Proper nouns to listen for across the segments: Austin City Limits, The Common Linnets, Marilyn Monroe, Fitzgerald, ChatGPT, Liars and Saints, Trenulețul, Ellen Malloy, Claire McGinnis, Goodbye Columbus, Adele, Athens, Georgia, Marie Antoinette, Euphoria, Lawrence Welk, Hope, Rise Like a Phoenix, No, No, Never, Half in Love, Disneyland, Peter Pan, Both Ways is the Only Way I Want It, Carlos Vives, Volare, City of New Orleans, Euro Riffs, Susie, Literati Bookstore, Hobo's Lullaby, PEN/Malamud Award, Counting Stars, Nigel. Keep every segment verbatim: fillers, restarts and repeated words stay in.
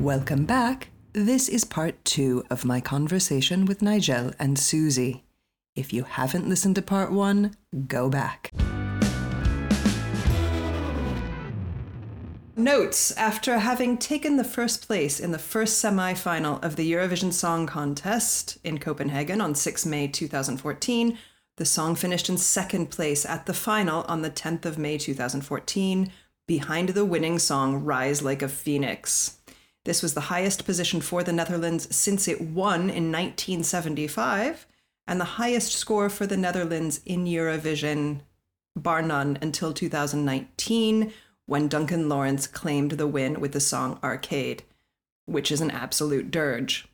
Welcome back. This is part two of my conversation with Nigel and Susie. If you haven't listened to part one, go back. Notes. After having taken the first place in the first semi-final of the Eurovision Song Contest in Copenhagen on the sixth of May two thousand fourteen, the song finished in second place at the final on the tenth of May two thousand fourteen, behind the winning song Rise Like a Phoenix. This was the highest position for the Netherlands since it won in nineteen seventy-five, and the highest score for the Netherlands in Eurovision, bar none, until two thousand nineteen, when Duncan Laurence claimed the win with the song Arcade, which is an absolute dirge.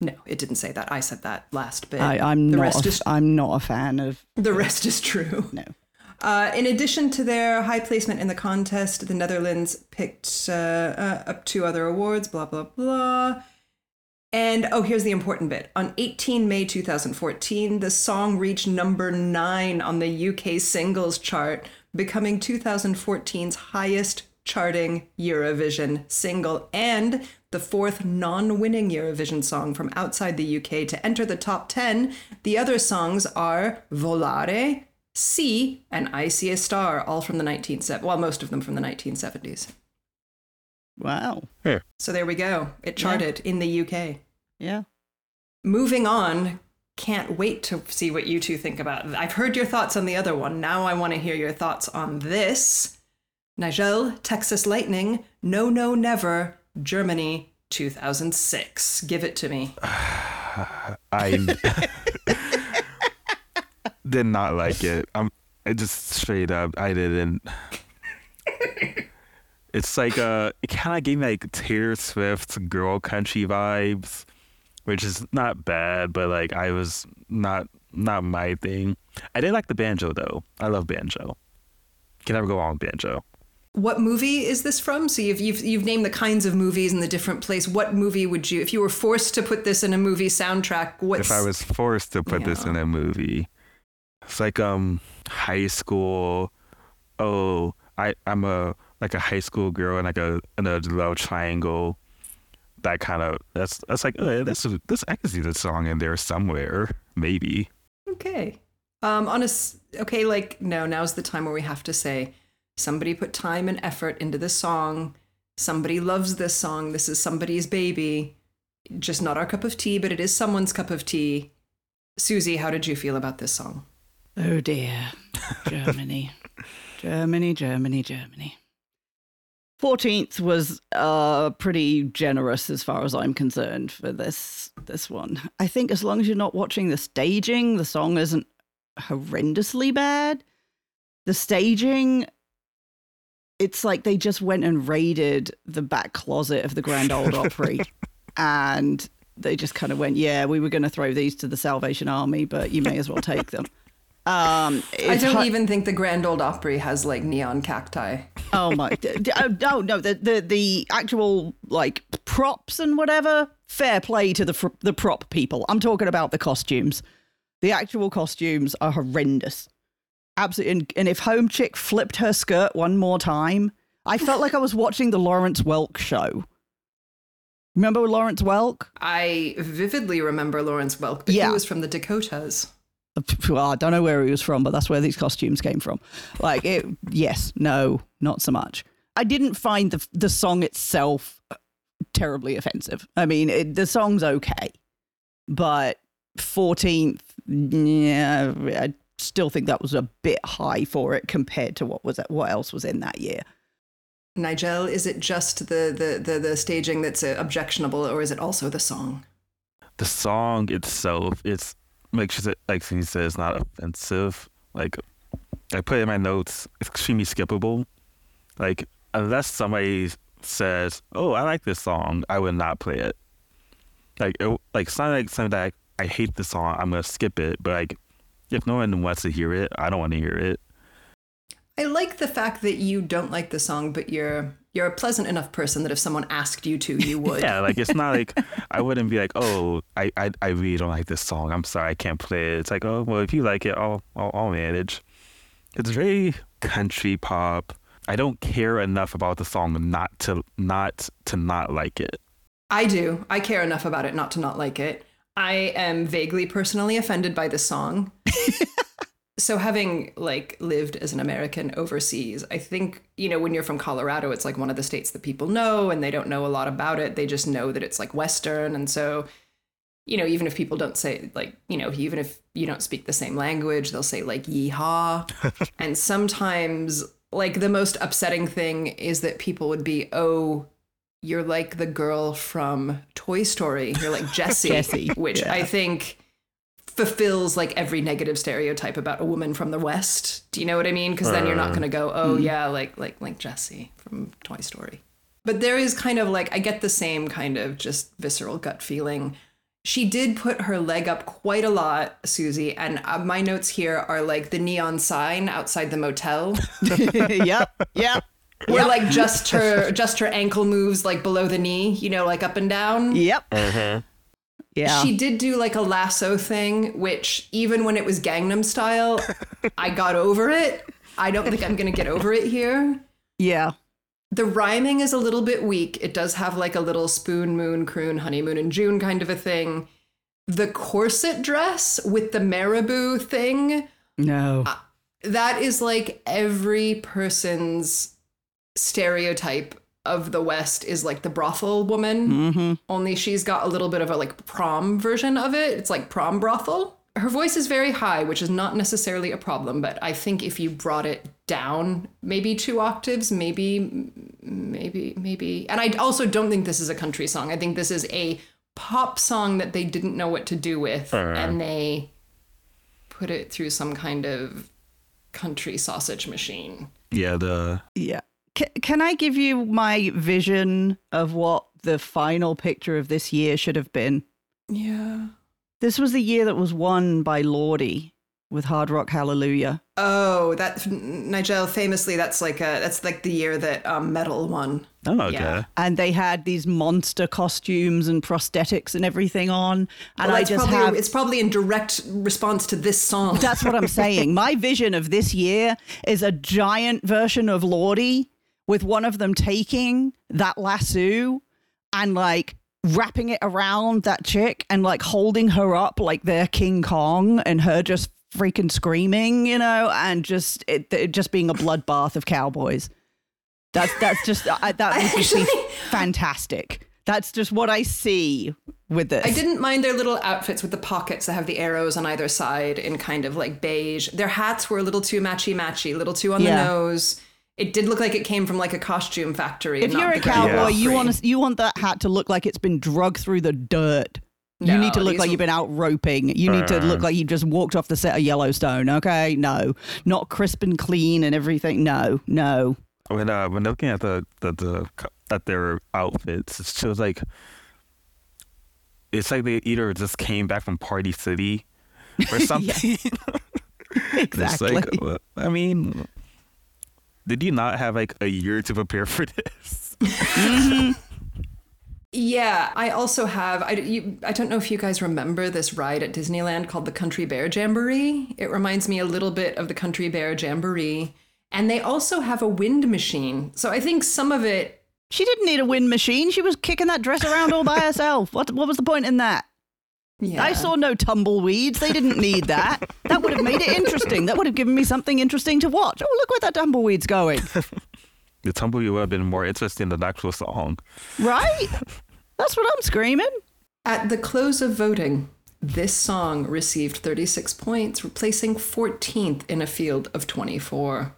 No, it didn't say that. I said that last bit. I, I'm, the not rest a, is, I'm not a fan of... The rest is true. No. Uh, in addition to their high placement in the contest, the Netherlands picked uh, uh, up two other awards, blah, blah, blah. And, oh, here's the important bit. On the eighteenth of May two thousand fourteen, the song reached number nine on the U K singles chart, becoming two thousand fourteen's highest charting Eurovision single and the fourth non-winning Eurovision song from outside the U K to enter the top ten. The other songs are Volare, See, and I See a Star, all from the nineteen seventies. Well, most of them from the nineteen seventies. Wow. Yeah. So there we go. It charted yeah. in the U K. Yeah. Moving on. Can't wait to see what you two think about it. I've heard your thoughts on the other one. Now I want to hear your thoughts on this. Nigel, Texas Lightning, No, No, Never, Germany, two thousand six. Give it to me. I did not like it. I'm I just straight up, I didn't. It's like, a, it kind of gave me like Taylor Swift's girl country vibes, which is not bad, but like I was not not my thing. I did like the banjo though. I love banjo. Can never go wrong with banjo. What movie is this from? So you've you've you've named the kinds of movies and the different place. What movie would you, if you were forced to put this in a movie soundtrack? What's... If I was forced to put yeah. this in a movie, it's like um high school. Oh, I I'm a like a high school girl and like a in a love triangle. That kind of that's that's like oh, this is this I can see the song in there somewhere maybe. Okay, um, on a okay like no now's the time where we have to say somebody put time and effort into this song. Somebody loves this song. This is somebody's baby. Just not our cup of tea, but it is someone's cup of tea. Susie, how did you feel about this song? Oh dear, Germany, Germany, Germany, Germany. fourteenth was uh, pretty generous as far as I'm concerned for this this one. I think as long as you're not watching the staging, the song isn't horrendously bad. The staging, it's like they just went and raided the back closet of the Grand Ole Opry and they just kind of went, yeah, we were going to throw these to the Salvation Army, but you may as well take them. Um, I don't hu- even think the Grand Ole Opry has like neon cacti. Oh my! no, no, the, the the actual like props and whatever. Fair play to the fr- the prop people. I'm talking about the costumes. The actual costumes are horrendous, absolutely. And, and if Home Chick flipped her skirt one more time, I felt like I was watching the Lawrence Welk show. Remember Lawrence Welk? I vividly remember Lawrence Welk, but yeah. he was from the Dakotas. Well, I don't know where he was from, but that's where these costumes came from. Like, it, yes, no, not so much. I didn't find the the song itself terribly offensive. I mean, it, the song's okay, but fourteenth, yeah, I still think that was a bit high for it compared to what was that, what else was in that year. Nigel, is it just the the the, the staging that's objectionable, or is it also the song? The song itself, it's. Like she said, like she said, it's not offensive. Like I put in my notes, it's extremely skippable. Like unless somebody says, "Oh, I like this song," I would not play it. Like it, like it's not like something that I, I hate this song. I'm gonna skip it. But like if no one wants to hear it, I don't want to hear it. I like the fact that you don't like the song, but you're you're a pleasant enough person that if someone asked you to, you would. Yeah, like it's not like I wouldn't be like, oh, I, I I really don't like this song. I'm sorry, I can't play it. It's like, oh, well, if you like it, I'll I'll, I'll manage. It's very country pop. I don't care enough about the song not to not to not like it. I do. I care enough about it not to not like it. I am vaguely personally offended by this song. So having like lived as an American overseas, I think, you know, when you're from Colorado, it's like one of the states that people know and they don't know a lot about it. They just know that it's like Western. And so, you know, even if people don't say like, you know, even if you don't speak the same language, they'll say like yeehaw. And sometimes like the most upsetting thing is that people would be, oh, you're like the girl from Toy Story. You're like Jessie, Jessie. Which yeah. I think fulfills like every negative stereotype about a woman from the West. Do you know what I mean? Because uh, then you're not going to go, oh, mm. yeah, like like like Jessie from Toy Story. But there is kind of like, I get the same kind of just visceral gut feeling. She did put her leg up quite a lot, Susie. And uh, my notes here are like the neon sign outside the motel. Yep, yep. Where yep. like just her just her ankle moves like below the knee, you know, like up and down. Yep. Uh-huh. Yeah. She did do like a lasso thing, which even when it was Gangnam Style, I got over it. I don't think I'm going to get over it here. Yeah. The rhyming is a little bit weak. It does have like a little spoon, moon, croon, honeymoon in June kind of a thing. The corset dress with the marabou thing. No. Uh, that is like every person's stereotype of the West is like the brothel woman. Mm-hmm. Only she's got a little bit of a like prom version of it. It's like prom brothel. Her voice is very high, which is not necessarily a problem, but I think if you brought it down maybe two octaves, maybe, maybe, maybe. And I also don't think this is a country song. I think this is a pop song that they didn't know what to do with, uh. and they put it through some kind of country sausage machine. Yeah, the... Yeah. Can I give you my vision of what the final picture of this year should have been? Yeah. This was the year that was won by Lordi with Hard Rock Hallelujah. Oh, that Nigel famously, that's like a that's like the year that um, metal won. Oh, okay. Yeah. And they had these monster costumes and prosthetics and everything on. And well, I just probably, have it's probably in direct response to this song. That's what I'm saying. My vision of this year is a giant version of Lordi, with one of them taking that lasso and like wrapping it around that chick and like holding her up like they're King Kong and her just freaking screaming, you know, and just it, it just being a bloodbath of cowboys. That's that's just I, that would just be fantastic. That's just what I see with this. I didn't mind their little outfits with the pockets that have the arrows on either side in kind of like beige. Their hats were a little too matchy matchy, a little too on yeah. the nose. It did look like it came from like a costume factory. If you're a cowboy, you want to, you want that hat to look like it's been drugged through the dirt. No, you need to look like you've been out roping. You need to look like you just walked off the set of Yellowstone. Okay, no, not crisp and clean and everything. No, no. When uh, when looking at the, the, the at their outfits, it's just like it's like they either just came back from Party City or something. Exactly. Like, I mean. Did you not have like a year to prepare for this? Mm-hmm. Yeah, I also have. I, you, I don't know if you guys remember this ride at Disneyland called the Country Bear Jamboree. It reminds me a little bit of the Country Bear Jamboree. And they also have a wind machine. So I think some of it. She didn't need a wind machine. She was kicking that dress around all by herself. What, what was the point in that? Yeah. I saw no tumbleweeds. They didn't need that. That would have made it interesting. That would have given me something interesting to watch. Oh, look where that tumbleweed's going. The tumbleweed would have been more interesting than the actual song. Right? That's what I'm screaming. At the close of voting, this song received thirty-six points, replacing fourteenth in a field of twenty-four.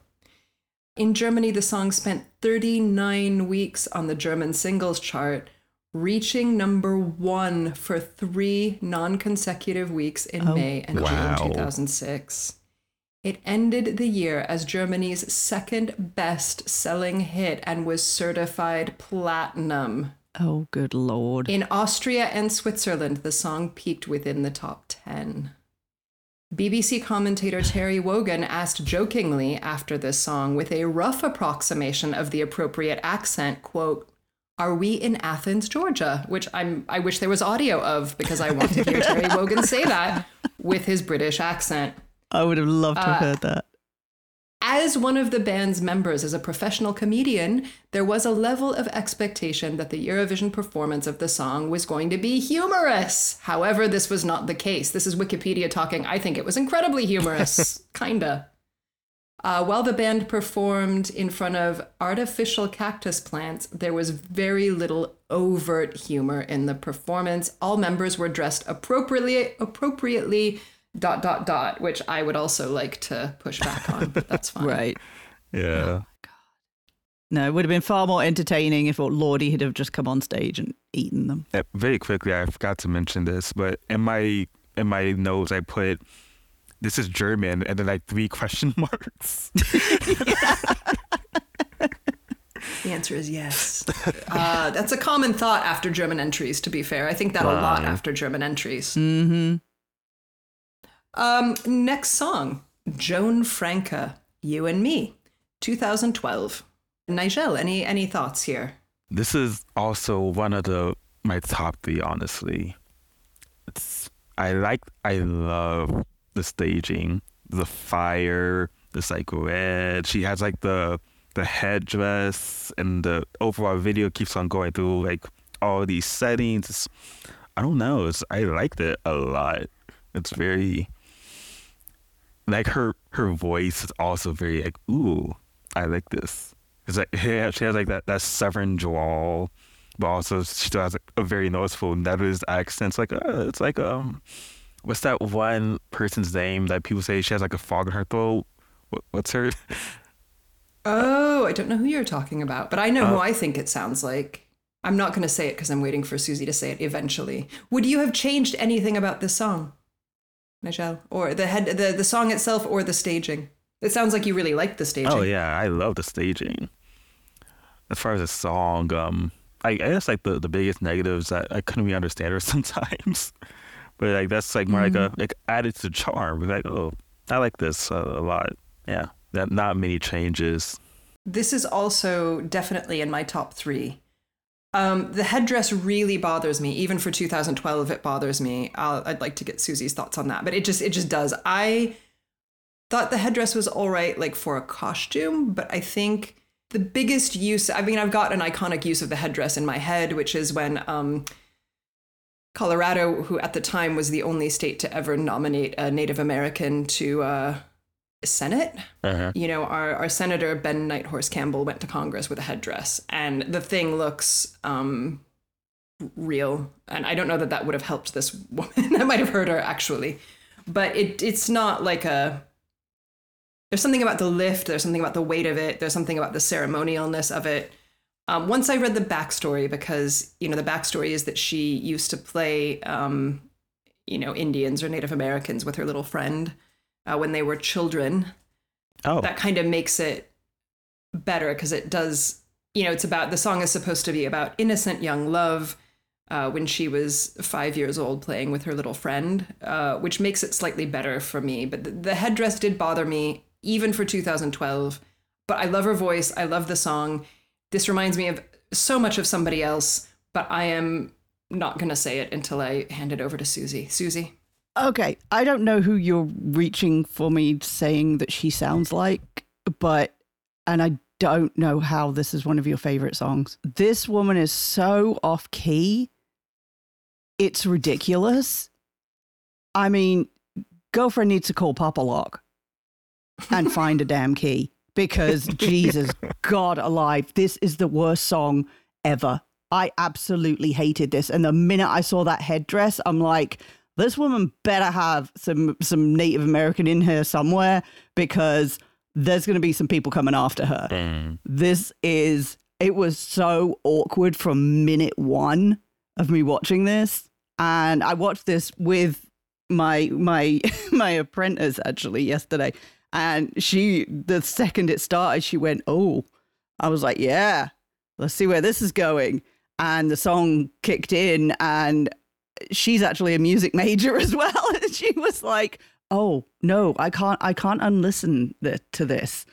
In Germany, the song spent thirty-nine weeks on the German singles chart, reaching number one for three non-consecutive weeks in oh, May and wow. June two thousand six. It ended the year as Germany's second best-selling hit and was certified platinum. Oh, good Lord. In Austria and Switzerland, the song peaked within the top ten. B B C commentator Terry Wogan asked jokingly after this song, with a rough approximation of the appropriate accent, quote, "Are we in Athens, Georgia?" Which I'm, I wish there was audio of, because I want to hear Terry Wogan say that with his British accent. I would have loved to uh, have heard that. as one of the band's members, as a professional comedian, there was a level of expectation that the Eurovision performance of the song was going to be humorous. However, this was not the case. This is Wikipedia talking. I think it was incredibly humorous. Kinda. Uh, while the band performed in front of artificial cactus plants, there was very little overt humor in the performance. All members were dressed appropriately, appropriately, dot, dot, dot, which I would also like to push back on, but that's fine. Right. Yeah. Oh, my God. No, it would have been far more entertaining if Lordi had have just come on stage and eaten them. Yeah, very quickly, I forgot to mention this, but in my, in my notes, I put... this is German, and then like three question marks. The answer is yes. Uh, that's a common thought after German entries, to be fair. I think that wow. a lot after German entries. Mm-hmm. Um, next song, Joan Franka, You and Me, twenty twelve. Nigel, any any thoughts here? This is also one of the my top three, honestly. It's, I like, I love... the staging, the fire, this like red. She has like the the headdress, and the overall video keeps on going through like all these settings. It's, I don't know. It's, I liked it a lot. It's very like her her voice is also very like, ooh, I like this. It's like yeah, she has like that that southern drawl, but also she still has like, a very noticeable Netherlands accent. It's like uh, it's like um. What's that one person's name that people say she has like a fog in her throat? What, what's her? Oh, I don't know who you're talking about, but I know uh, who I think it sounds like. I'm not going to say it because I'm waiting for Susie to say it eventually. Would you have changed anything about this song, Nigel, or the head, the, the song itself, or the staging? It sounds like you really liked the staging. Oh yeah, I love the staging. As far as the song, um, I, I guess like the, the biggest negatives that I couldn't really understand her sometimes. But like that's like more mm-hmm. like a like added to charm. Like oh, I like this uh, a lot. Yeah, that not many changes. This is also definitely in my top three. Um, the headdress really bothers me. Even for two thousand twelve, it bothers me. I'll, I'd like to get Susie's thoughts on that, but it just it just does. I thought the headdress was all right, like for a costume, but I think the biggest use. I mean, I've got an iconic use of the headdress in my head, which is when. Um, Colorado, who at the time was the only state to ever nominate a Native American to uh, Senate. Uh-huh. You know, our, our Senator Ben Nighthorse Campbell went to Congress with a headdress, and the thing looks um, real. And I don't know that that would have helped this woman. That might have hurt her, actually. But it it's not like a... There's something about the lift. There's something about the weight of it. There's something about the ceremonialness of it. Um, once I read the backstory, because, you know, the backstory is that she used to play, um, you know, Indians or Native Americans with her little friend uh, when they were children. Oh, that kind of makes it better because it does, you know, it's about the song is supposed to be about innocent young love uh, when she was five years old playing with her little friend, uh, which makes it slightly better for me. But the, the headdress did bother me, even for two thousand twelve. But I love her voice. I love the song. This reminds me of so much of somebody else, but I am not going to say it until I hand it over to Susie. Susie? Okay, I don't know who you're reaching for me saying that she sounds like, but, and I don't know how this is one of your favorite songs. This woman is so off key. It's ridiculous. I mean, girlfriend needs to call Papa Lock and find a damn key. Because Jesus, God alive, this is the worst song ever. I absolutely hated this. And the minute I saw that headdress, I'm like, this woman better have some some Native American in her somewhere because there's going to be some people coming after her. Mm. This is, it was so awkward from minute one of me watching this. And I watched this with my my my apprentice actually yesterday. And she, the second it started, she went, oh, I was like, yeah, let's see where this is going. And the song kicked in, and she's actually a music major as well. And she was like, oh, no, I can't, I can't unlisten the, to this.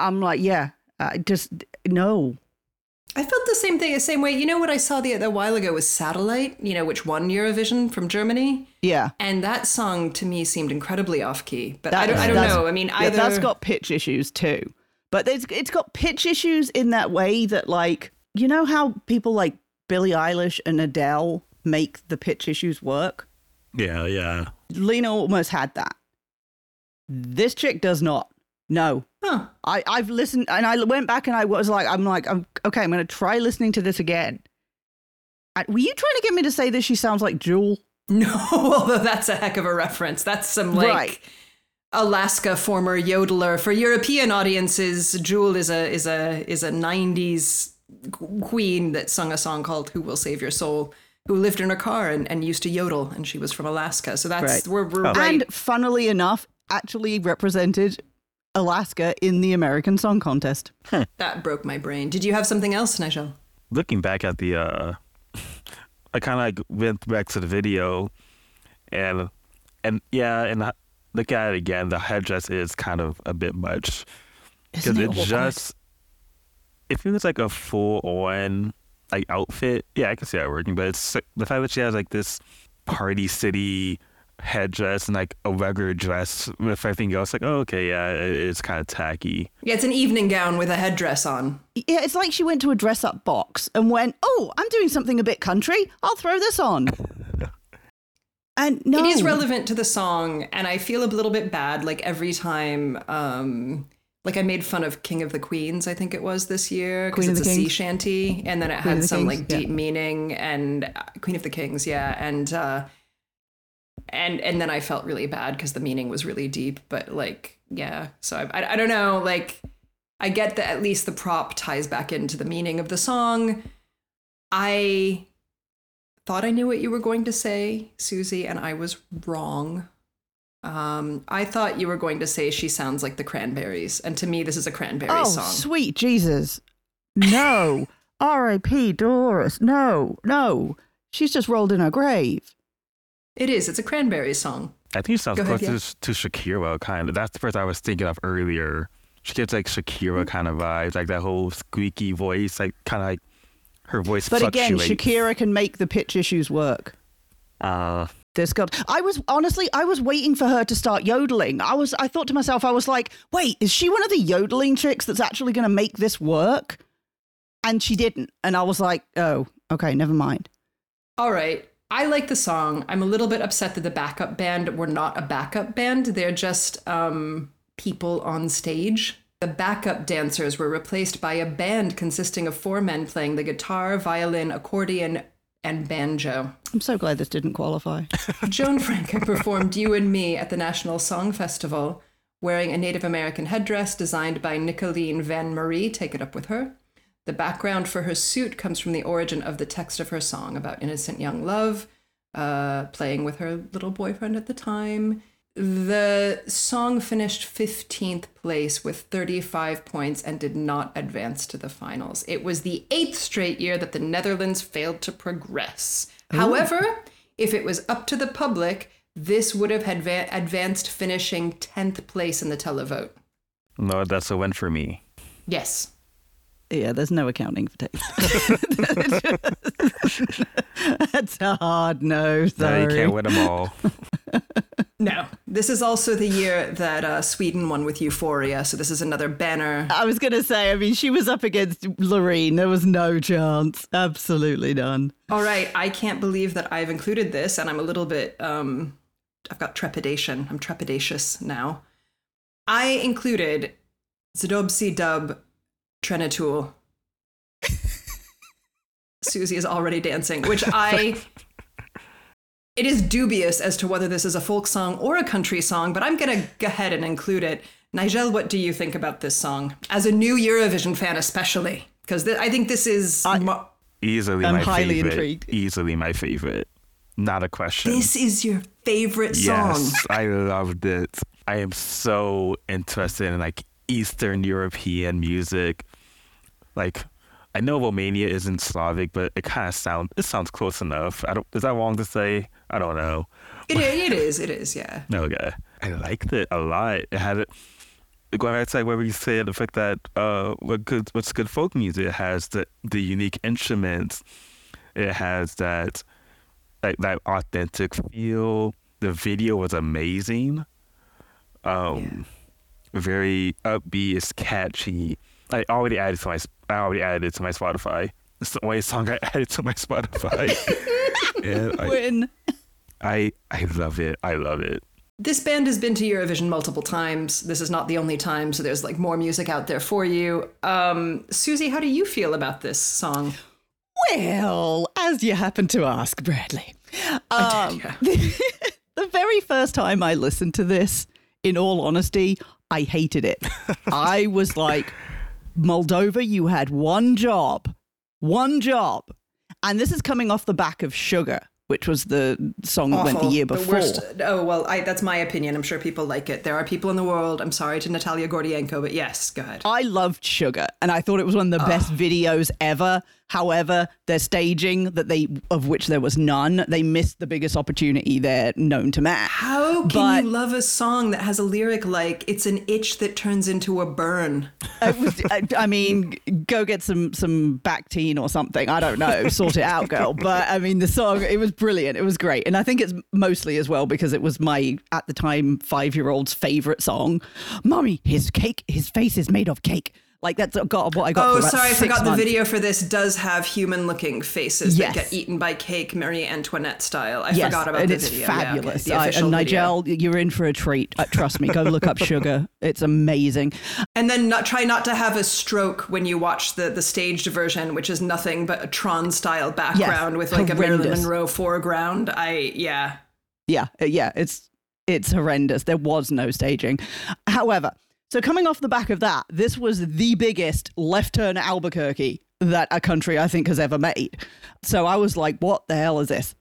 I'm like, yeah, I just, no. I felt the same thing, the same way. You know what I saw the, a while ago was Satellite, you know, which won Eurovision from Germany. Yeah. And that song to me seemed incredibly off-key. But that, I don't, I don't know. I mean, either... Yeah, that's got pitch issues too. But it's, it's got pitch issues in that way that, like, you know how people like Billie Eilish and Adele make the pitch issues work? Yeah, yeah. Lena almost had that. This chick does not. No. Huh. I, I've listened, and I went back and I was like, I'm like, I'm, okay, I'm going to try listening to this again. I, were you trying to get me to say that she sounds like Jewel? No, although that's a heck of a reference. That's some, like, right. Alaska former yodeler. For European audiences, Jewel is a is a, is a nineties queen that sung a song called Who Will Save Your Soul, who lived in a car and, and used to yodel, and she was from Alaska. So that's, right. we're, we're oh. right. And funnily enough, actually represented Alaska in the American Song Contest. Huh. That broke my brain. Did you have something else, Nigel? Looking back at the, uh, I kind of like went back to the video, and and yeah, and I look at it again. The headdress is kind of a bit much because it just it feels like a full on like outfit. Yeah, I can see that working, but it's the fact that she has like this Party City headdress and like a regular dress with everything else, like, oh, okay, yeah, it's kind of tacky. Yeah, it's an evening gown with a headdress on. Yeah, it's like she went to a dress-up box and went, oh, I'm doing something a bit country, I'll throw this on. And no. It is relevant to the song, and I feel a little bit bad, like, every time, um, like, I made fun of King of the Queens, I think it was this year, because it's a sea shanty, and then it had some, like, deep meaning, and Queen of the Kings, yeah, and, uh, And and then I felt really bad because the meaning was really deep. But like, yeah, so I, I I don't know, like, I get that at least the prop ties back into the meaning of the song. I thought I knew what you were going to say, Susie, and I was wrong. Um, I thought you were going to say she sounds like the Cranberries. And to me, this is a Cranberries oh, song. Oh, sweet Jesus. No. R I P Doris. No, no. She's just rolled in her grave. It is. It's a Cranberries song. I think it sounds ahead, close yeah. to, to Shakira, kind of. That's the person I was thinking of earlier. She gets like Shakira mm-hmm. kind of vibes, like that whole squeaky voice, like kind of like her voice but fluctuates. But again, Shakira can make the pitch issues work. Uh, this God. I was, honestly, I was waiting for her to start yodeling. I was, I thought to myself, I was like, wait, is she one of the yodeling chicks that's actually going to make this work? And she didn't. And I was like, oh, okay, never mind. All right. I like the song. I'm a little bit upset that the backup band were not a backup band. They're just um, people on stage. The backup dancers were replaced by a band consisting of four men playing the guitar, violin, accordion, and banjo. I'm so glad this didn't qualify. Joan Franka performed You and Me at the National Song Festival, wearing a Native American headdress designed by Nicoline Van Marie. Take it up with her. The background for her suit comes from the origin of the text of her song about innocent young love, uh, playing with her little boyfriend at the time. The song finished fifteenth place with thirty-five points and did not advance to the finals. It was the eighth straight year that the Netherlands failed to progress. Ooh. However, if it was up to the public, this would have adva- advanced finishing tenth place in the televote. No, that's a win for me. Yes. Yeah, there's no accounting for taste. That's a hard no, sorry. No, you can't win them all. No. This is also the year that uh, Sweden won with Euphoria, so this is another banner. I was going to say, I mean, she was up against Loreen. There was no chance. Absolutely none. All right, I can't believe that I've included this, and I'm a little bit, um, I've got trepidation. I'm trepidatious now. I included Zdob și Zdub, Trenulețul. Susie is already dancing, which I... It is dubious as to whether this is a folk song or a country song, but I'm going to go ahead and include it. Nigel, what do you think about this song? As a new Eurovision fan especially, because th- I think this is... I, mo- easily I'm my highly favorite. Intrigued. Easily my favorite. Not a question. This is your favorite song. Yes, I loved it. I am so interested in like Eastern European music. Like, I know Romania isn't Slavic, but it kind of sounds, it sounds close enough. I don't, is that wrong to say? I don't know. It is, it is, it is, yeah. Okay. I liked it a lot. It had, going back to where we say the fact that uh, what good, what's good folk music has the, the unique instruments, it has that like that authentic feel. The video was amazing. Um, yeah. Very upbeat. It's catchy. I already added to my I already added it to my Spotify. It's the only song I added to my Spotify. And I, Win. I I love it. I love it. This band has been to Eurovision multiple times. This is not the only time, so there's like more music out there for you. Um, Susie, how do you feel about this song? Well, as you happen to ask, Bradley. Um, I did, yeah. the, the very first time I listened to this, in all honesty, I hated it. I was like, Moldova, you had one job, one job. And this is coming off the back of Sugar, which was the song Awful. That went the year before. The worst. Oh, well, I, that's my opinion. I'm sure people like it. There are people in the world. I'm sorry to Natalia Gordienko, but yes, go ahead. I loved Sugar, and I thought it was one of the oh. best videos ever. However, their staging, that they of which there was none, they missed the biggest opportunity they're known to man. How can but, you love a song that has a lyric like, it's an itch that turns into a burn? It was, I, I mean, go get some, some Bactine or something. I don't know. Sort it out, girl. But I mean, the song, it was brilliant. It was great. And I think it's mostly as well because it was my, at the time, five-year-old's favorite song. Mommy, his cake, his face is made of cake. Like, that's got what I got. Oh, for sorry, I forgot months. The video for this does have human-looking faces yes. that get eaten by cake, Marie Antoinette style. I yes, forgot about the video. Fabulous. Yeah, okay. the I, and Nigel, video. You're in for a treat. Uh, trust me, go look up Sugar. It's amazing. And then not, try not to have a stroke when you watch the, the staged version, which is nothing but a Tron-style background yes, with like horrendous. A Marilyn Monroe foreground. I yeah, yeah, yeah. It's it's horrendous. There was no staging, however. So coming off the back of that, this was the biggest left turn Albuquerque that a country I think has ever made. So I was like, what the hell is this?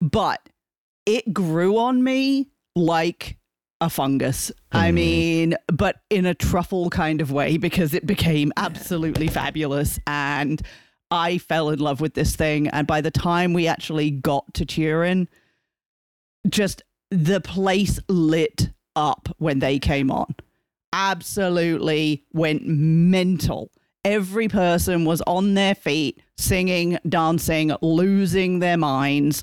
But it grew on me like a fungus. Mm. I mean, but in a truffle kind of way, because it became absolutely fabulous. And I fell in love with this thing. And by the time we actually got to Turin, just the place lit up when they came on. Absolutely went mental. Every person was on their feet, singing, dancing, losing their minds.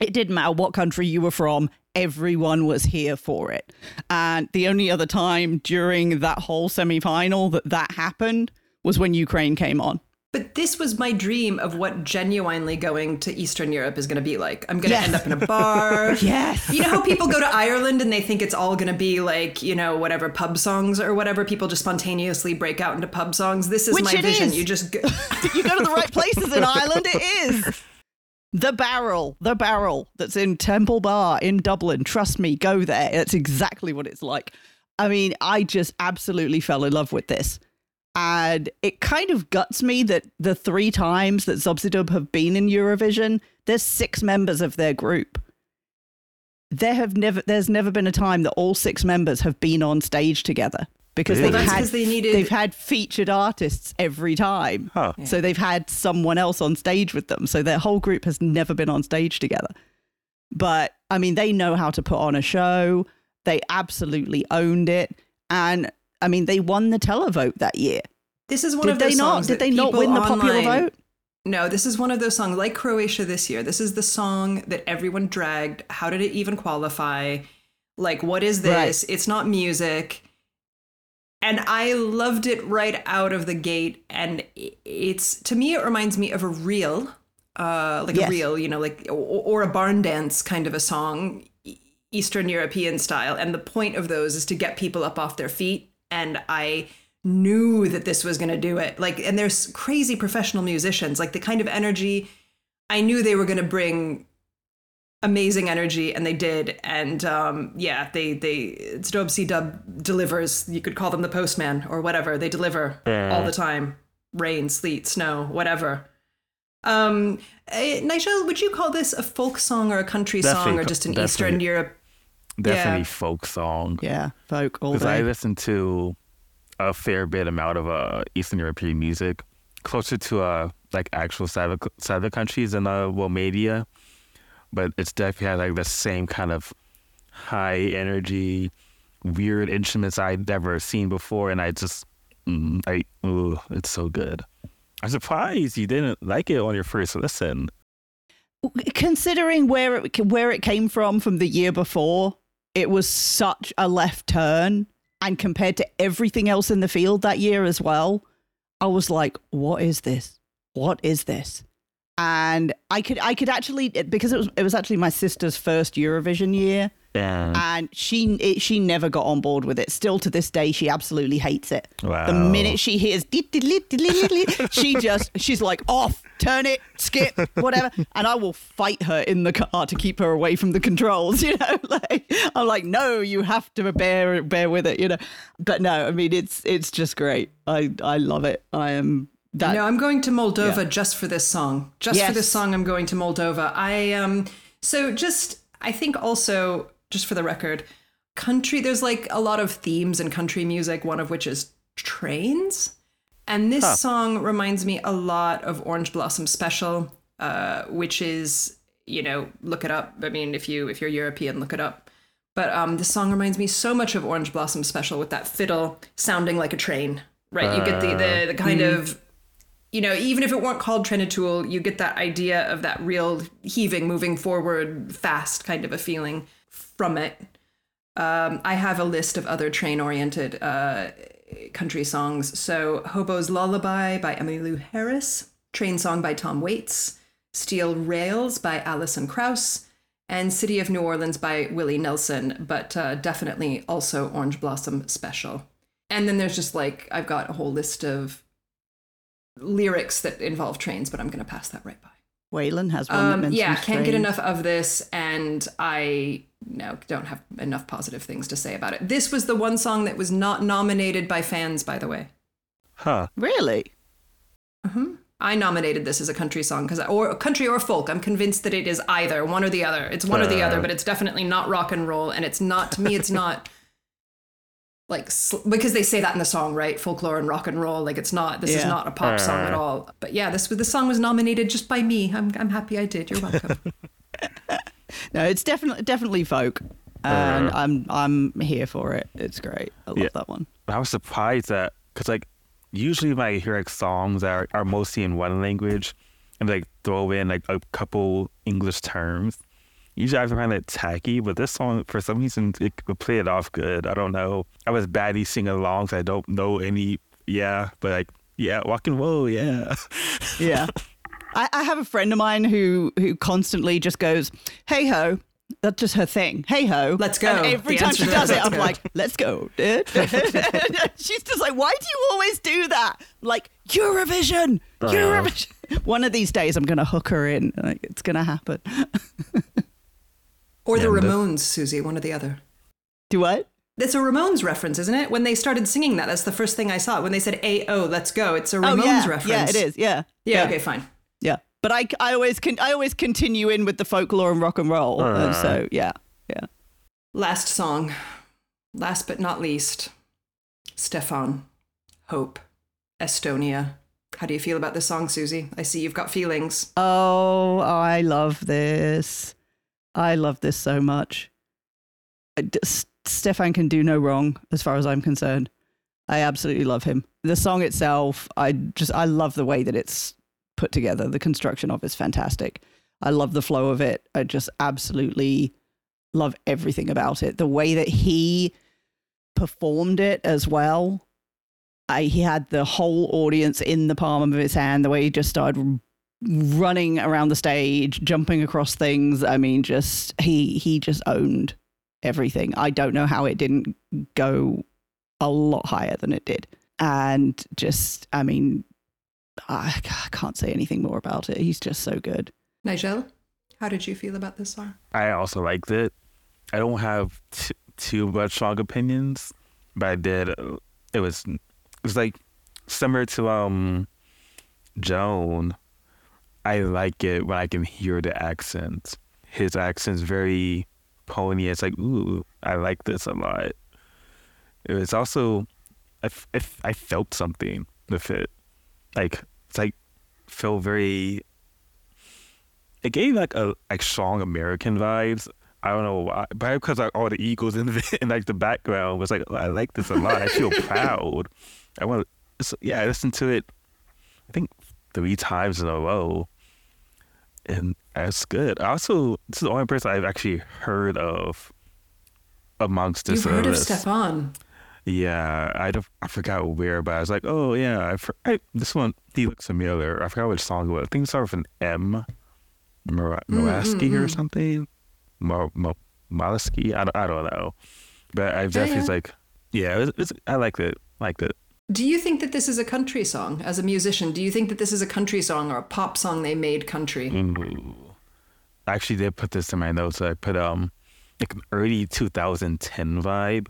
It didn't matter what country you were from. Everyone was here for it. And the only other time during that whole semi-final that that happened was when Ukraine came on. But this was my dream of what genuinely going to Eastern Europe is going to be like. I'm going to yes. end up in a bar. Yes. You know how people go to Ireland and they think it's all going to be like, you know, whatever pub songs or whatever. People just spontaneously break out into pub songs. This is Which my vision. Is. You just go- you go to the right places in Ireland. It is. The barrel, the barrel that's in Temple Bar in Dublin. Trust me, go there. That's exactly what it's like. I mean, I just absolutely fell in love with this. And it kind of guts me that the three times that Zdob și Zdub have been in Eurovision, there's six members of their group. There have never, there's never been a time that all six members have been on stage together because yeah. they've well, had they needed... they've had featured artists every time. Huh. Yeah. So they've had someone else on stage with them. So their whole group has never been on stage together. But I mean, they know how to put on a show. They absolutely owned it, and. I mean, they won the televote that year. This is one of those songs. Did they not win the popular vote? No, this is one of those songs, like Croatia this year. This is the song that everyone dragged. How did it even qualify? Like, what is this? Right. It's not music. And I loved it right out of the gate. And it's, to me, it reminds me of a reel, uh, like yes. a reel, you know, like, or, or a barn dance kind of a song, Eastern European style. And the point of those is to get people up off their feet. And I knew that this was going to do it. Like, and there's crazy professional musicians, like the kind of energy I knew they were going to bring, amazing energy. And they did. And um, yeah, they, they, Zdob și Zdub delivers. You could call them the postman or whatever. They deliver yeah. all the time. Rain, sleet, snow, whatever. Um, uh, Nigel, would you call this a folk song or a country definitely, song or just an definitely. Eastern Europe? Definitely yeah. folk song. Yeah, folk all day. Because I listen to a fair bit amount of uh, Eastern European music, closer to uh, like actual Slavic, Slavic countries in uh, Romania, but it's definitely had like the same kind of high energy, weird instruments I'd never seen before, and I just, I, ooh, it's so good. I'm surprised you didn't like it on your first listen. Considering where it where it came from from the year before, it was such a left turn, and compared to everything else in the field that year as well, I was like, what is this? What is this? And I could I could actually, because it was it was actually my sister's first Eurovision year. Yeah. And she it, she never got on board with it. Still to this day, she absolutely hates it. Wow. The minute she hears, she just, she's like, off, turn it, skip, whatever. And I will fight her in the car to keep her away from the controls, you know? Like, I'm like, no, you have to bear bear with it, you know? But no, I mean, it's it's just great. I, I love it. I am... That, no, I'm going to Moldova yeah. just for this song. Just yes. for this song, I'm going to Moldova. I um. So just, I think also... Just for the record, country, there's like a lot of themes in country music, one of which is trains. And this huh. song reminds me a lot of Orange Blossom Special, uh, which is, you know, look it up. I mean, if you if you're European, look it up. But um, this song reminds me so much of Orange Blossom Special with that fiddle sounding like a train, right? Uh, you get the, the, the kind mm. of, you know, even if it weren't called Trenulețul, you get that idea of that real heaving, moving forward, fast kind of a feeling from it. Um, I have a list of other train-oriented uh, country songs. So Hobo's Lullaby by Emmylou Harris, Train Song by Tom Waits, Steel Rails by Alison Krauss, and City of New Orleans by Willie Nelson, but uh, definitely also Orange Blossom Special. And then there's just like, I've got a whole list of lyrics that involve trains, but I'm going to pass that right by. Waylon has one um, that mentions Yeah, can't trains. Get enough of this, and I... No, don't have enough positive things to say about it. This was the one song that was not nominated by fans, by the way. Huh. Really? Mm-hmm. I nominated this as a country song, because or country or folk. I'm convinced that it is either, one or the other. It's one uh. or the other, but it's definitely not rock and roll. And it's not, to me, it's not like, sl- because they say that in the song, right? Folklore and rock and roll. Like it's not, this yeah. is not a pop uh. song at all. But yeah, this, this song was nominated just by me. I'm, I'm happy I did. You're welcome. No, it's definitely definitely folk, and uh, I'm I'm here for it. It's great. I love yeah. that one. I was surprised that, because like usually when I hear like songs that are, are mostly in one language and like throw in like a couple English terms, usually I find it tacky. But this song, for some reason, it would play it off good. I don't know. I was badly singing along, so I don't know any. Yeah, but like yeah, rock and roll. Yeah, yeah. I have a friend of mine who, who constantly just goes, hey ho, that's just her thing. Hey ho, let's go. And every the time she does it, I'm go. like, let's go. She's just like, why do you always do that? I'm like, Eurovision, oh. Eurovision. One of these days, I'm going to hook her in. Like, it's going to happen. Or the Ramones, Susie, one or the other. Do what? It's a Ramones reference, isn't it? When they started singing that, that's the first thing I saw. When they said, A O, let's go. It's a Ramones oh, yeah. reference. Yeah, it is. Yeah. Yeah. yeah. Okay, fine. Yeah, but I, I always can I always continue in with the folklore and rock and roll. Uh, and so yeah, yeah. Last song, last but not least, Stefan, Hope, Estonia. How do you feel about this song, Susie? I see you've got feelings. Oh, I love this. I love this so much. Stefan can do no wrong, as far as I'm concerned. I absolutely love him. The song itself, I just I love the way that it's put together. The construction of it's fantastic. I love the flow of it. I just absolutely love everything about it. The way that he performed it as well. I, he had the whole audience in the palm of his hand. The way he just started running around the stage, jumping across things. I mean, just he he just owned everything. I don't know how it didn't go a lot higher than it did. And just, I mean, I can't say anything more about it. He's just so good. Nigel, how did you feel about this song? I also liked it. I don't have t- too much strong opinions, but I did. It was it was like similar to um Joan. I like it when I can hear the accent. His accent's very pony. It's like, ooh, I like this a lot. It was also, I, f- I, f- I felt something with it. Like, it's like, feel very, it gave like a like strong American vibes. I don't know why, but because like all the eagles in, the, in like the background was like, oh, I like this a lot. I feel proud. I want to, so, yeah, I listened to it, I think three times in a row, and that's good. I also, this is the only person I've actually heard of amongst this. You've heard of Stefan. Yeah, I, don't, I forgot where, but I was like, oh yeah, I've, I, this one, he looks familiar. I forgot which song it was. I think it started with an M, Mor- Moraski mm-hmm. or something. Mo- Mo- Molasky? I don't, I don't know. But I definitely yeah, yeah. like, yeah, it's, it's, I liked it. Liked it. Do you think that this is a country song as a musician? Do you think that this is a country song or a pop song they made country? Ooh. I actually did put this in my notes. I put um like an early two thousand ten vibe,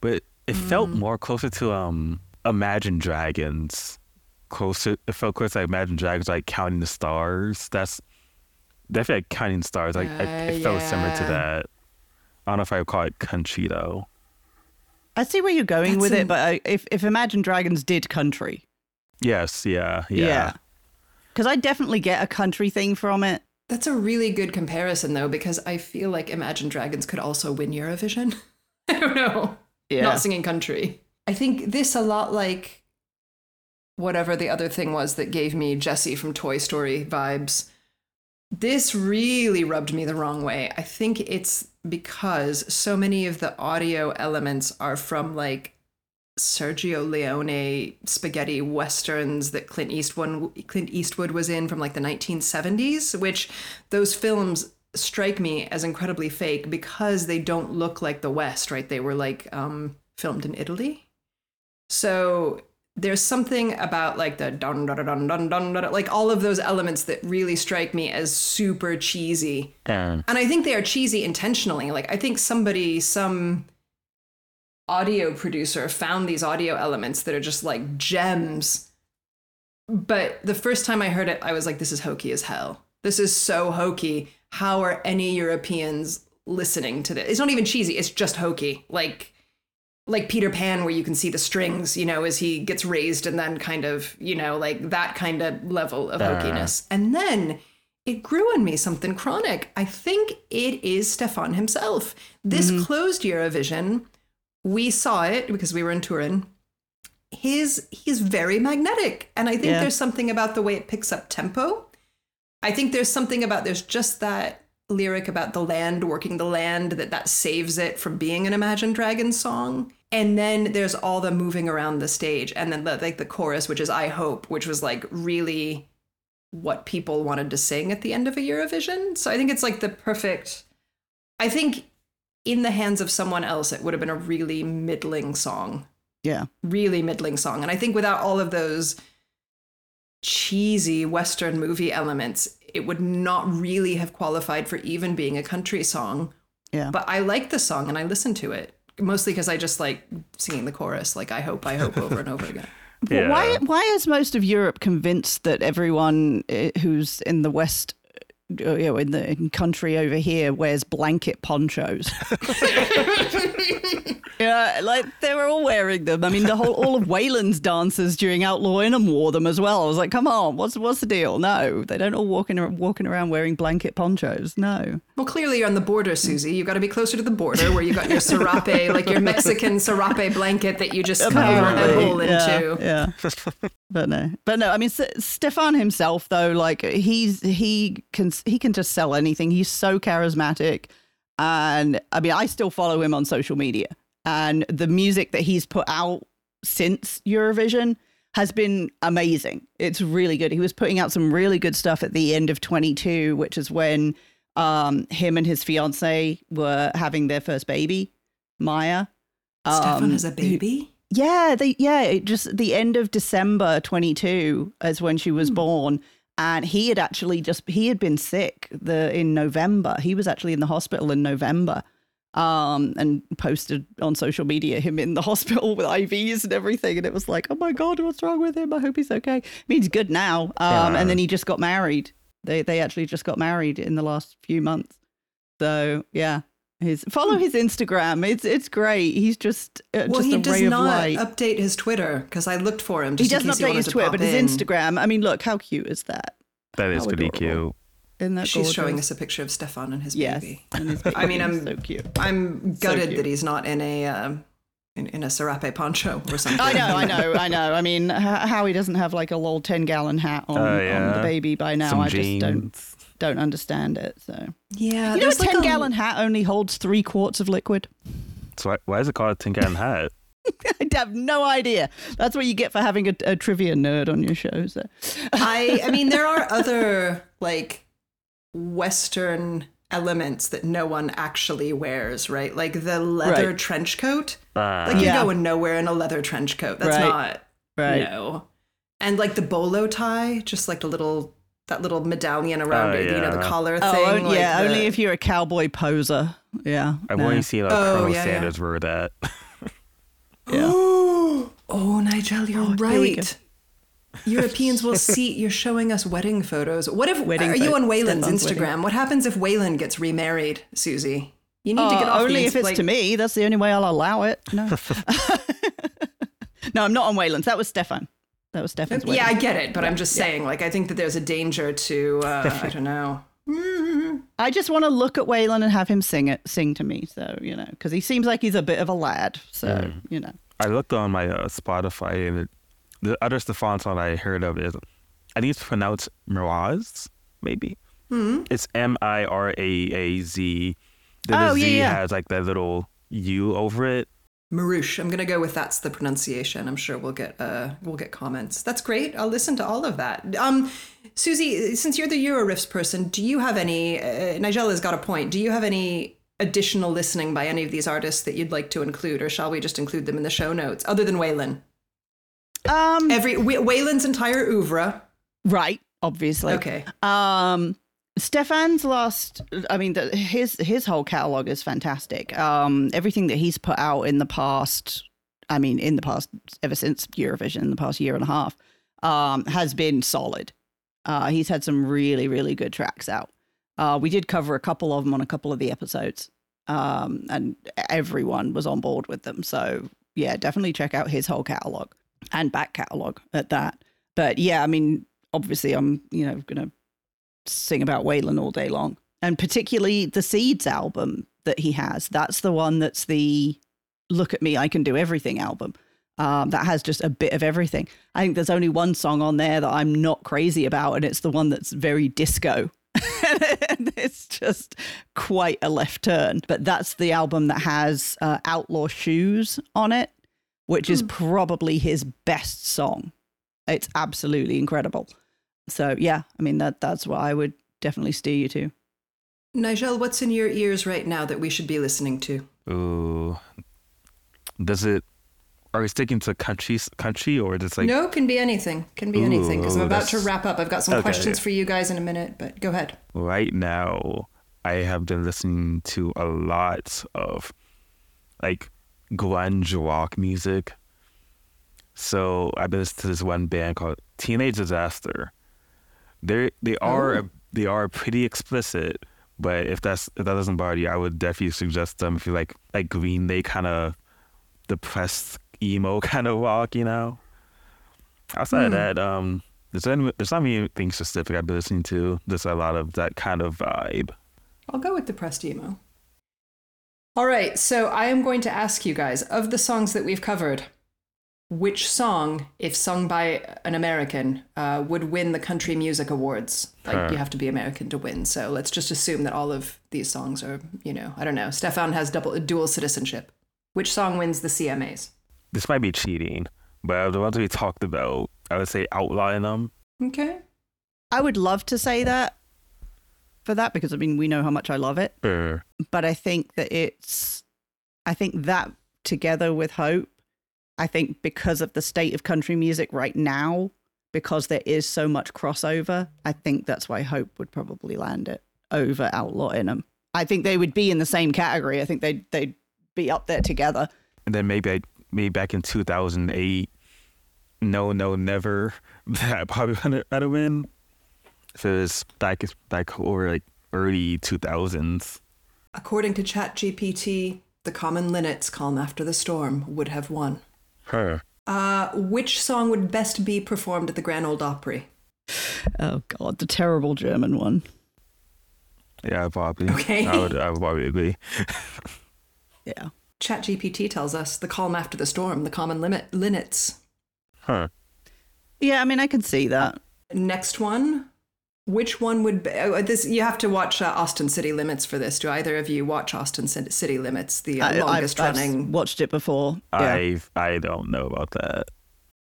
but it mm. felt more closer to um Imagine Dragons. Closer, it felt closer to Imagine Dragons, like Counting the Stars. That's definitely like Counting the Stars. Like uh, I, it felt yeah. similar to that. I don't know if I would call it country though. I see where you're going That's with an... it, but I, if if Imagine Dragons did country, yes, yeah, yeah, because yeah. I definitely get a country thing from it. That's a really good comparison, though, because I feel like Imagine Dragons could also win Eurovision. I don't know, yeah. not singing country. I think this a lot like whatever the other thing was that gave me Jessie from Toy Story vibes. This really rubbed me the wrong way. I think it's because so many of the audio elements are from like Sergio Leone spaghetti westerns that Clint Eastwood, Clint Eastwood was in from like the nineteen seventies, which those films strike me as incredibly fake because they don't look like the West, right? They were like um, filmed in Italy. So there's something about like the dun dun dun dun dun dun, like all of those elements that really strike me as super cheesy. Um. And I think they are cheesy intentionally. Like I think somebody, some audio producer found these audio elements that are just like gems. But the first time I heard it, I was like, this is hokey as hell. This is so hokey. How are any Europeans listening to this? It's not even cheesy. It's just hokey. Like, Like Peter Pan, where you can see the strings, you know, as he gets raised and then kind of, you know, like that kind of level of uh. hokiness. And then it grew on me something chronic. I think it is Stefan himself. This mm-hmm. closed Eurovision. We saw it because we were in Turin. His he's very magnetic. And I think yeah. there's something about the way it picks up tempo. I think there's something about there's just that lyric about the land, working the land, that that saves it from being an Imagine Dragons song. And then there's all the moving around the stage. And then the, like the chorus, which is I Hope, which was like really what people wanted to sing at the end of a Eurovision. So I think it's like the perfect, I think in the hands of someone else, it would have been a really middling song. Yeah. Really middling song. And I think without all of those cheesy Western movie elements, it would not really have qualified for even being a country song. Yeah. But I like the song and I listened to it mostly because I just like singing the chorus, like I hope, I hope over and over again. Yeah. Why Why is most of Europe convinced that everyone who's in the West, you know, in the in country over here wears blanket ponchos? Yeah, like they were all wearing them. I mean, the whole all of Waylon's dancers during Outlaw In'em wore them as well. I was like, come on, what's what's the deal? No, they don't all walking walking around wearing blanket ponchos. No. Well, clearly you're on the border, Susie. You've got to be closer to the border where you got your serape, like your Mexican serape blanket that you just cut a hole into. Yeah. yeah. But no, but no. I mean, Stefan himself though, like he's he can he can just sell anything. He's so charismatic, and I mean, I still follow him on social media. And the music that he's put out since Eurovision has been amazing. It's really good. He was putting out some really good stuff at the end of twenty-two, which is when um, him and his fiance were having their first baby, Maya. Um, Stefan has a baby? Who, yeah, they, yeah. It just the end of December twenty-two is when she was mm. born. And he had actually just, he had been sick the in November. He was actually in the hospital in November. Um, and posted on social media him in the hospital with I Vs and everything. And it was like, oh my God, what's wrong with him? I hope he's okay. I mean, he's good now. Um, yeah. And then he just got married. They they actually just got married in the last few months. So yeah, his follow his Instagram. It's it's great. He's just uh, well, just a ray of light. He does not update his Twitter because I looked for him. Just he doesn't update his Twitter, but his Instagram. I mean, look, how cute is that? That is pretty cute. Isn't that She's gorgeous? Showing us a picture of Stefan and his yes, baby. And his baby. I mean, I'm so cute. I'm gutted so that he's not in a uh, in, in a serape poncho or something. I know, I know, I know. I mean, how he doesn't have like a little ten gallon hat on, uh, yeah. on the baby by now. Some I jeans. just don't don't understand it. So yeah, you know, a ten like gallon a... hat only holds three quarts of liquid. So why is it called a ten gallon hat? I have no idea. That's what you get for having a, a trivia nerd on your show. So. I, I mean, there are other like Western elements that no one actually wears, right? Like the leather right. trench coat. Uh, like you're yeah. going nowhere in a leather trench coat. That's right. not right. No. And like the bolo tie, just like the little that little medallion around oh, it, yeah. you know, the collar oh, thing. Oh, like yeah, the... only if you're a cowboy poser. Yeah. I no. want to see like oh, Colonel yeah, Sanders yeah. wear that. Yeah. Oh, Nigel, you're oh, right. Europeans will see you're showing us wedding photos. What if wedding are photos. you on Waylon's Stefan's Instagram? Wedding. What happens if Waylon gets remarried, Susie? You need oh, to get off only the if it's like, to me. That's the only way I'll allow it. No, no, I'm not on Waylon's. That was Stefan. That was Stefan's. Wedding. Yeah, I get it, but yeah, I'm just yeah. saying. Like, I think that there's a danger to. Uh, I don't know. I just want to look at Waylon and have him sing it, sing to me. So, you know, because he seems like he's a bit of a lad. So, mm. you know. I looked on my uh, Spotify and it, the other Stefan song I heard of is, I think it's pronounced Miraz, maybe. Mm-hmm. It's M I R A A Z. The, the oh, Z yeah, yeah. has like that little U over it. Marouche. I'm going to go with that's the pronunciation. I'm sure we'll get uh, we'll get comments. That's great. I'll listen to all of that. Um, Susie, since you're the Euroriffs person, do you have any, uh, Nigela's got a point, do you have any additional listening by any of these artists that you'd like to include, or shall we just include them in the show notes, other than Waylon? Um, Every Waylon's entire oeuvre. Right, obviously. Okay. Um, Stefan's last, I mean, the, his his whole catalog is fantastic. Um, everything that he's put out in the past, I mean, in the past, ever since Eurovision, in the past year and a half, um, has been solid. Uh, he's had some really, really good tracks out. Uh, we did cover a couple of them on a couple of the episodes, um, and everyone was on board with them. So, yeah, definitely check out his whole catalog and back catalog at that. But, yeah, I mean, obviously I'm, you know, going to sing about Waylon all day long, and particularly the Seeds album that he has. That's the one that's the Look at Me, I Can Do Everything album. Um, that has just a bit of everything. I think there's only one song on there that I'm not crazy about, and it's the one that's very disco. And it's just quite a left turn. But that's the album that has uh, Outlaw Shoes on it, which mm. is probably his best song. It's absolutely incredible. So, yeah, I mean, that that's what I would definitely steer you to. Nigel, what's in your ears right now that we should be listening to? Ooh. Does it, are we sticking to country, country or just like... No, can be anything. Can be ooh, anything, because I'm about that's... to wrap up. I've got some okay, questions yeah. for you guys in a minute, but go ahead. Right now, I have been listening to a lot of like grunge rock music. So I've been listening to this one band called Teenage Disaster. They they are oh. they are pretty explicit, but if that's if that doesn't bother you, I would definitely suggest them if you like like Green Day kind of depressed emo kind of rock, you know. Outside mm. of that, um, there's any, there's not anything specific I've been listening to. There's a lot of that kind of vibe. I'll go with depressed emo. All right, so I am going to ask you guys, of the songs that we've covered, which song, if sung by an American, uh, would win the Country Music Awards? Like, huh. you have to be American to win. So let's just assume that all of these songs are, you know, I don't know. Stefan has double dual citizenship. Which song wins the C M As? This might be cheating, but of the ones we talked about, I would say Outlawing Them. Okay. I would love to say that for that, because, I mean, we know how much I love it. Uh. But I think that it's, I think that together with Hope, I think because of the state of country music right now, because there is so much crossover, I think that's why Hope would probably land it over Outlawing Them. I think they would be in the same category. I think they'd, they'd be up there together. And then maybe I, maybe back in two thousand eight, No, No, Never, that probably would have win. So it's back, back over like early two thousands. According to ChatGPT, the common linnets, Calm After the Storm, would have won. Her. Uh, which song would best be performed at the Grand Ole Opry? Oh, God, the terrible German one. Yeah, probably. Okay. I would, I would probably agree. Yeah. ChatGPT tells us the calm after the storm, the common limit, linnets. Huh. Yeah, I mean, I can see that. Next one. Which one would be, this? You have to watch uh, Austin City Limits for this. Do either of you watch Austin City Limits? The uh, I, longest I've, running. I've watched it before. Yeah. I I don't know about that.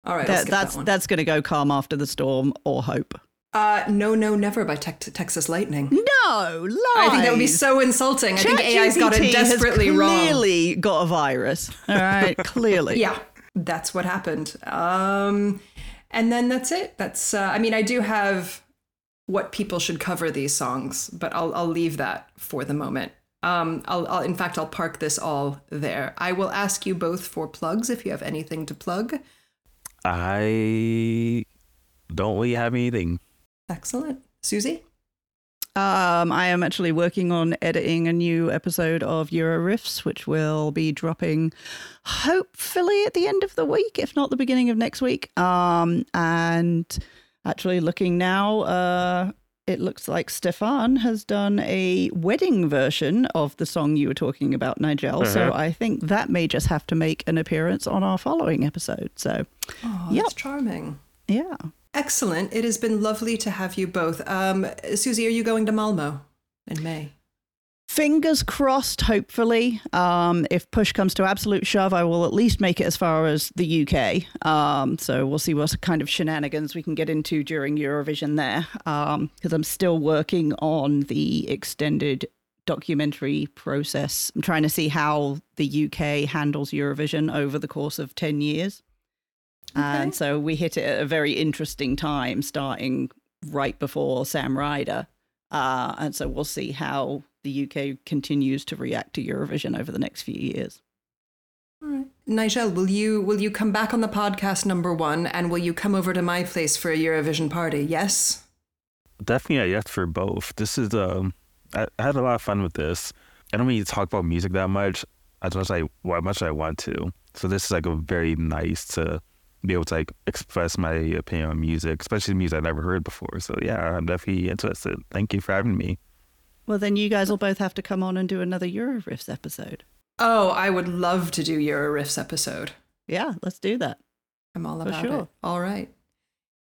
All right, that, that's that that's going to go Calm After the Storm or Hope. Uh, No, No, Never by Te- Texas Lightning. No, lies. I think that would be so insulting. Chat I think A I's G B T got it desperately has wrong. Clearly got a virus. All right, clearly. Yeah, that's what happened. Um, and then that's it. That's. Uh, I mean, I do have what people should cover these songs, but I'll I'll leave that for the moment. Um, I'll, I'll in fact I'll park this all there. I will ask you both for plugs if you have anything to plug. I don't really have anything. Excellent, Susie. Um, I am actually working on editing a new episode of Euro Riffs, which will be dropping hopefully at the end of the week, if not the beginning of next week. Um, and. Actually looking now, uh, it looks like Stefan has done a wedding version of the song you were talking about, Nigel. Uh-huh. So I think that may just have to make an appearance on our following episode. So, oh, yep. That's charming. Yeah. Excellent. It has been lovely to have you both. Um, Susie, are you going to Malmo in May? Fingers crossed, hopefully. Um, if push comes to absolute shove, I will at least make it as far as the U K. Um, so we'll see what kind of shenanigans we can get into during Eurovision there, because um, I'm still working on the extended documentary process. I'm trying to see how the U K handles Eurovision over the course of ten years. Okay. And so we hit it at a very interesting time, starting right before Sam Ryder. Uh, and so we'll see how the U K continues to react to Eurovision over the next few years. All right. Nigel, will you will you come back on the podcast number one, and will you come over to my place for a Eurovision party? Yes? Definitely a yes for both. This is, um, I, I had a lot of fun with this. I don't really talk about music that much, as much as I, well, as much as I want to. So this is like a very nice to be able to like express my opinion on music, especially music I've never heard before. So yeah, I'm definitely interested. Thank you for having me. Well, then you guys will both have to come on and do another Euro Riffs episode. Oh, I would love to do Euro Riffs episode. Yeah, let's do that. I'm all about For sure. it. All right.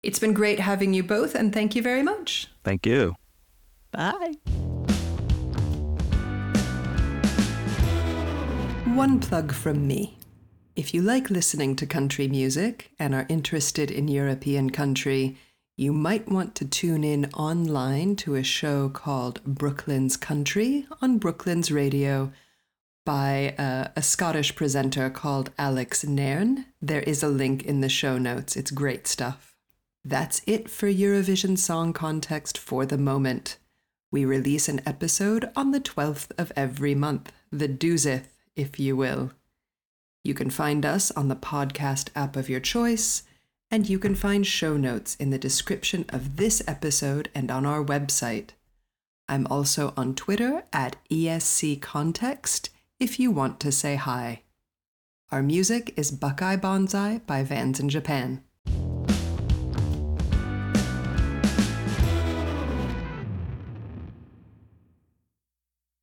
It's been great having you both, and thank you very much. Thank you. Bye. One plug from me. If you like listening to country music and are interested in European country, you might want to tune in online to a show called Brooklyn's Country on Brooklyn's Radio by uh, a Scottish presenter called Alex Nairn. There is a link in the show notes. It's great stuff. That's it for Eurovision Song Contest for the moment. We release an episode on the twelfth of every month, the doozeth, if you will. You can find us on the podcast app of your choice, and you can find show notes in the description of this episode and on our website. I'm also on Twitter at E S C Context if you want to say hi. Our music is Buckeye Bonsai by Vans in Japan.